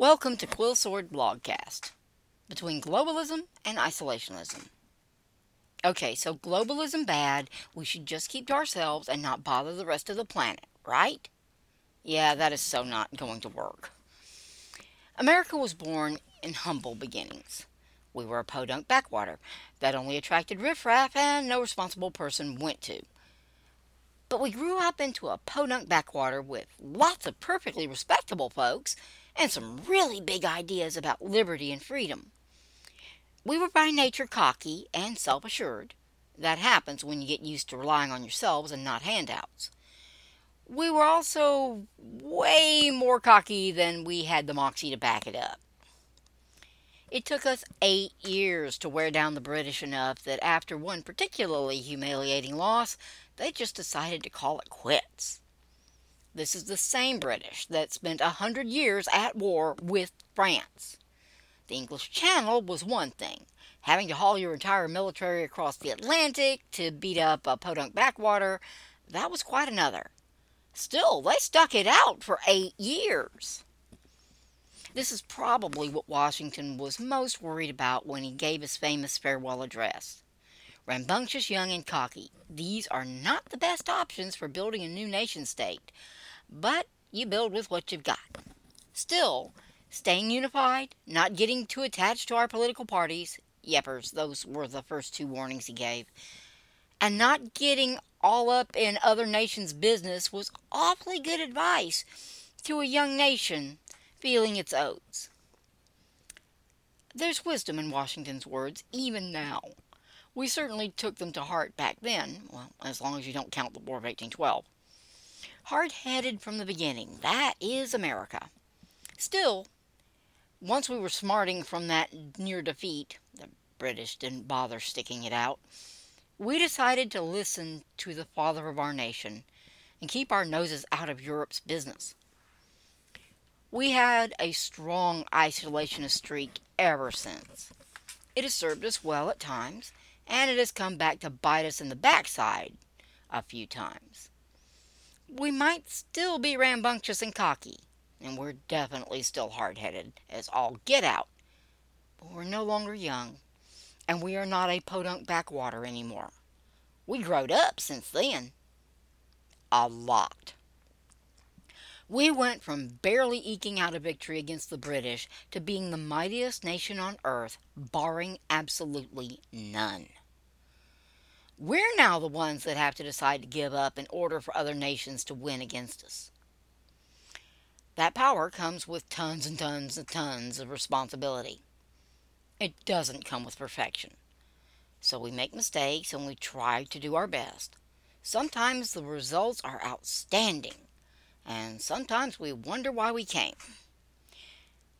Welcome to Quill Sword Blogcast, Between Globalism and Isolationism. Okay, so globalism bad, we should just keep to ourselves and not bother the rest of the planet, right? Yeah, that is so not going to work. America was born in humble beginnings. We were a podunk backwater that only attracted riffraff and no responsible person went to. But we grew up into a podunk backwater with lots of perfectly respectable folks and some really big ideas about liberty and freedom. We were by nature cocky and self-assured. That happens when you get used to relying on yourselves and not handouts. We were also way more cocky than we had the moxie to back it up. It took us 8 years to wear down the British enough that after one particularly humiliating loss, they just decided to call it quits. This is the same British that spent 100 years at war with France. The English Channel was one thing. Having to haul your entire military across the Atlantic to beat up a podunk backwater, that was quite another. Still, they stuck it out for 8 years. This is probably what Washington was most worried about when he gave his famous farewell address. Rambunctious, young, and cocky. These are not the best options for building a new nation-state, but you build with what you've got. Still, staying unified, not getting too attached to our political parties, yeppers, those were the first two warnings he gave, and not getting all up in other nations' business was awfully good advice to a young nation feeling its oats. There's wisdom in Washington's words, even now. We certainly took them to heart back then, well, as long as you don't count the War of 1812. Hard-headed from the beginning, that is America. Still, once we were smarting from that near defeat, the British didn't bother sticking it out, we decided to listen to the father of our nation and keep our noses out of Europe's business. We had a strong isolationist streak ever since. It has served us well at times, and it has come back to bite us in the backside a few times. We might still be rambunctious and cocky, and we're definitely still hard-headed as all get out, but we're no longer young, and we are not a podunk backwater anymore. We growed up since then. A lot. We went from barely eking out a victory against the British to being the mightiest nation on earth, barring absolutely none. We're now the ones that have to decide to give up in order for other nations to win against us. That power comes with tons and tons and tons of responsibility. It doesn't come with perfection. So we make mistakes and we try to do our best. Sometimes the results are outstanding. And sometimes we wonder why we came.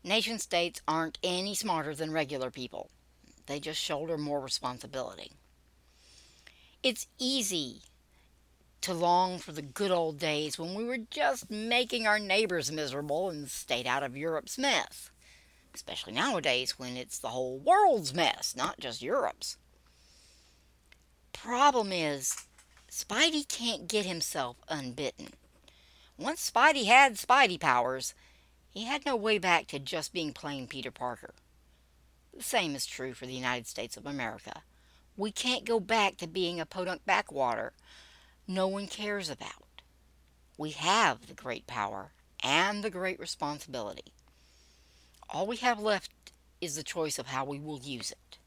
Nation-states aren't any smarter than regular people. They just shoulder more responsibility. It's easy to long for the good old days when we were just making our neighbors miserable and stayed out of Europe's mess. Especially nowadays when it's the whole world's mess, not just Europe's. Problem is, Spidey can't get himself unbitten. Once Spidey had Spidey powers, he had no way back to just being plain Peter Parker. The same is true for the United States of America. We can't go back to being a podunk backwater no one cares about. We have the great power and the great responsibility. All we have left is the choice of how we will use it.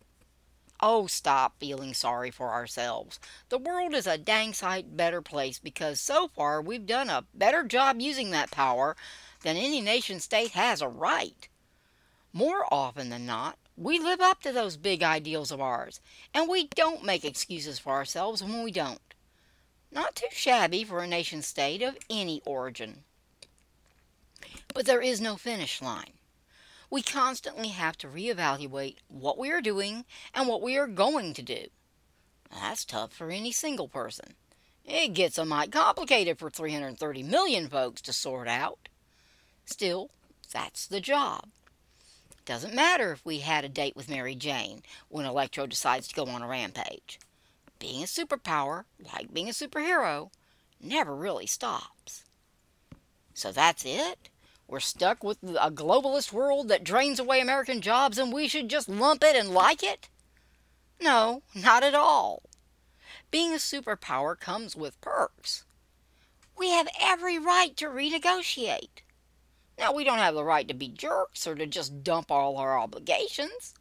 Oh, stop feeling sorry for ourselves. The world is a dang sight better place because so far we've done a better job using that power than any nation state has a right. More often than not, we live up to those big ideals of ours, and we don't make excuses for ourselves when we don't. Not too shabby for a nation state of any origin. But there is no finish line. We constantly have to reevaluate what we are doing and what we are going to do. That's tough for any single person. It gets a mite complicated for 330 million folks to sort out. Still, that's the job. Doesn't matter if we had a date with Mary Jane when Electro decides to go on a rampage. Being a superpower, like being a superhero, never really stops. So that's it? We're stuck with a globalist world that drains away American jobs and we should just lump it and like it? No, not at all. Being a superpower comes with perks. We have every right to renegotiate. Now, we don't have the right to be jerks or to just dump all our obligations.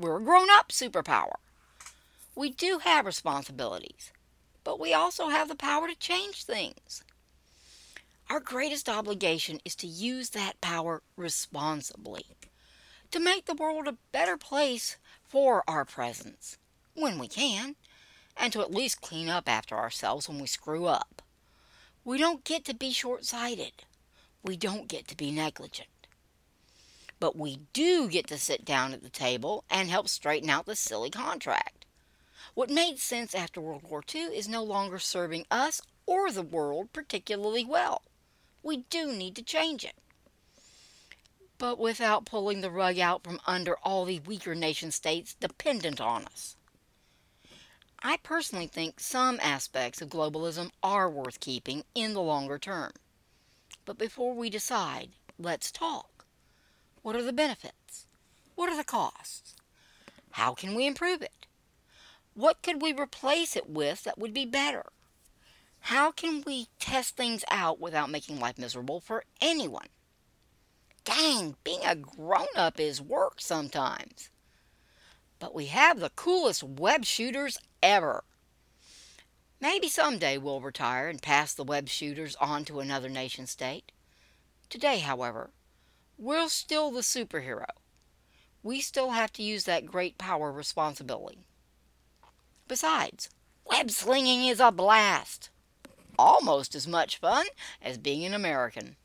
We're a grown-up superpower. We do have responsibilities, but we also have the power to change things. Our greatest obligation is to use that power responsibly, to make the world a better place for our presence, when we can, and to at least clean up after ourselves when we screw up. We don't get to be short-sighted. We don't get to be negligent. But we do get to sit down at the table and help straighten out this silly contract. What made sense after World War II is no longer serving us or the world particularly well. We do need to change it. But without pulling the rug out from under all the weaker nation states dependent on us. I personally think some aspects of globalism are worth keeping in the longer term. But before we decide, let's talk. What are the benefits? What are the costs? How can we improve it? What could we replace it with that would be better? How can we test things out without making life miserable for anyone? Dang, being a grown-up is work sometimes. But we have the coolest web shooters ever. Maybe someday we'll retire and pass the web shooters on to another nation state. Today, however, we're still the superhero. We still have to use that great power responsibly. Besides, web slinging is a blast. Almost as much fun as being an American.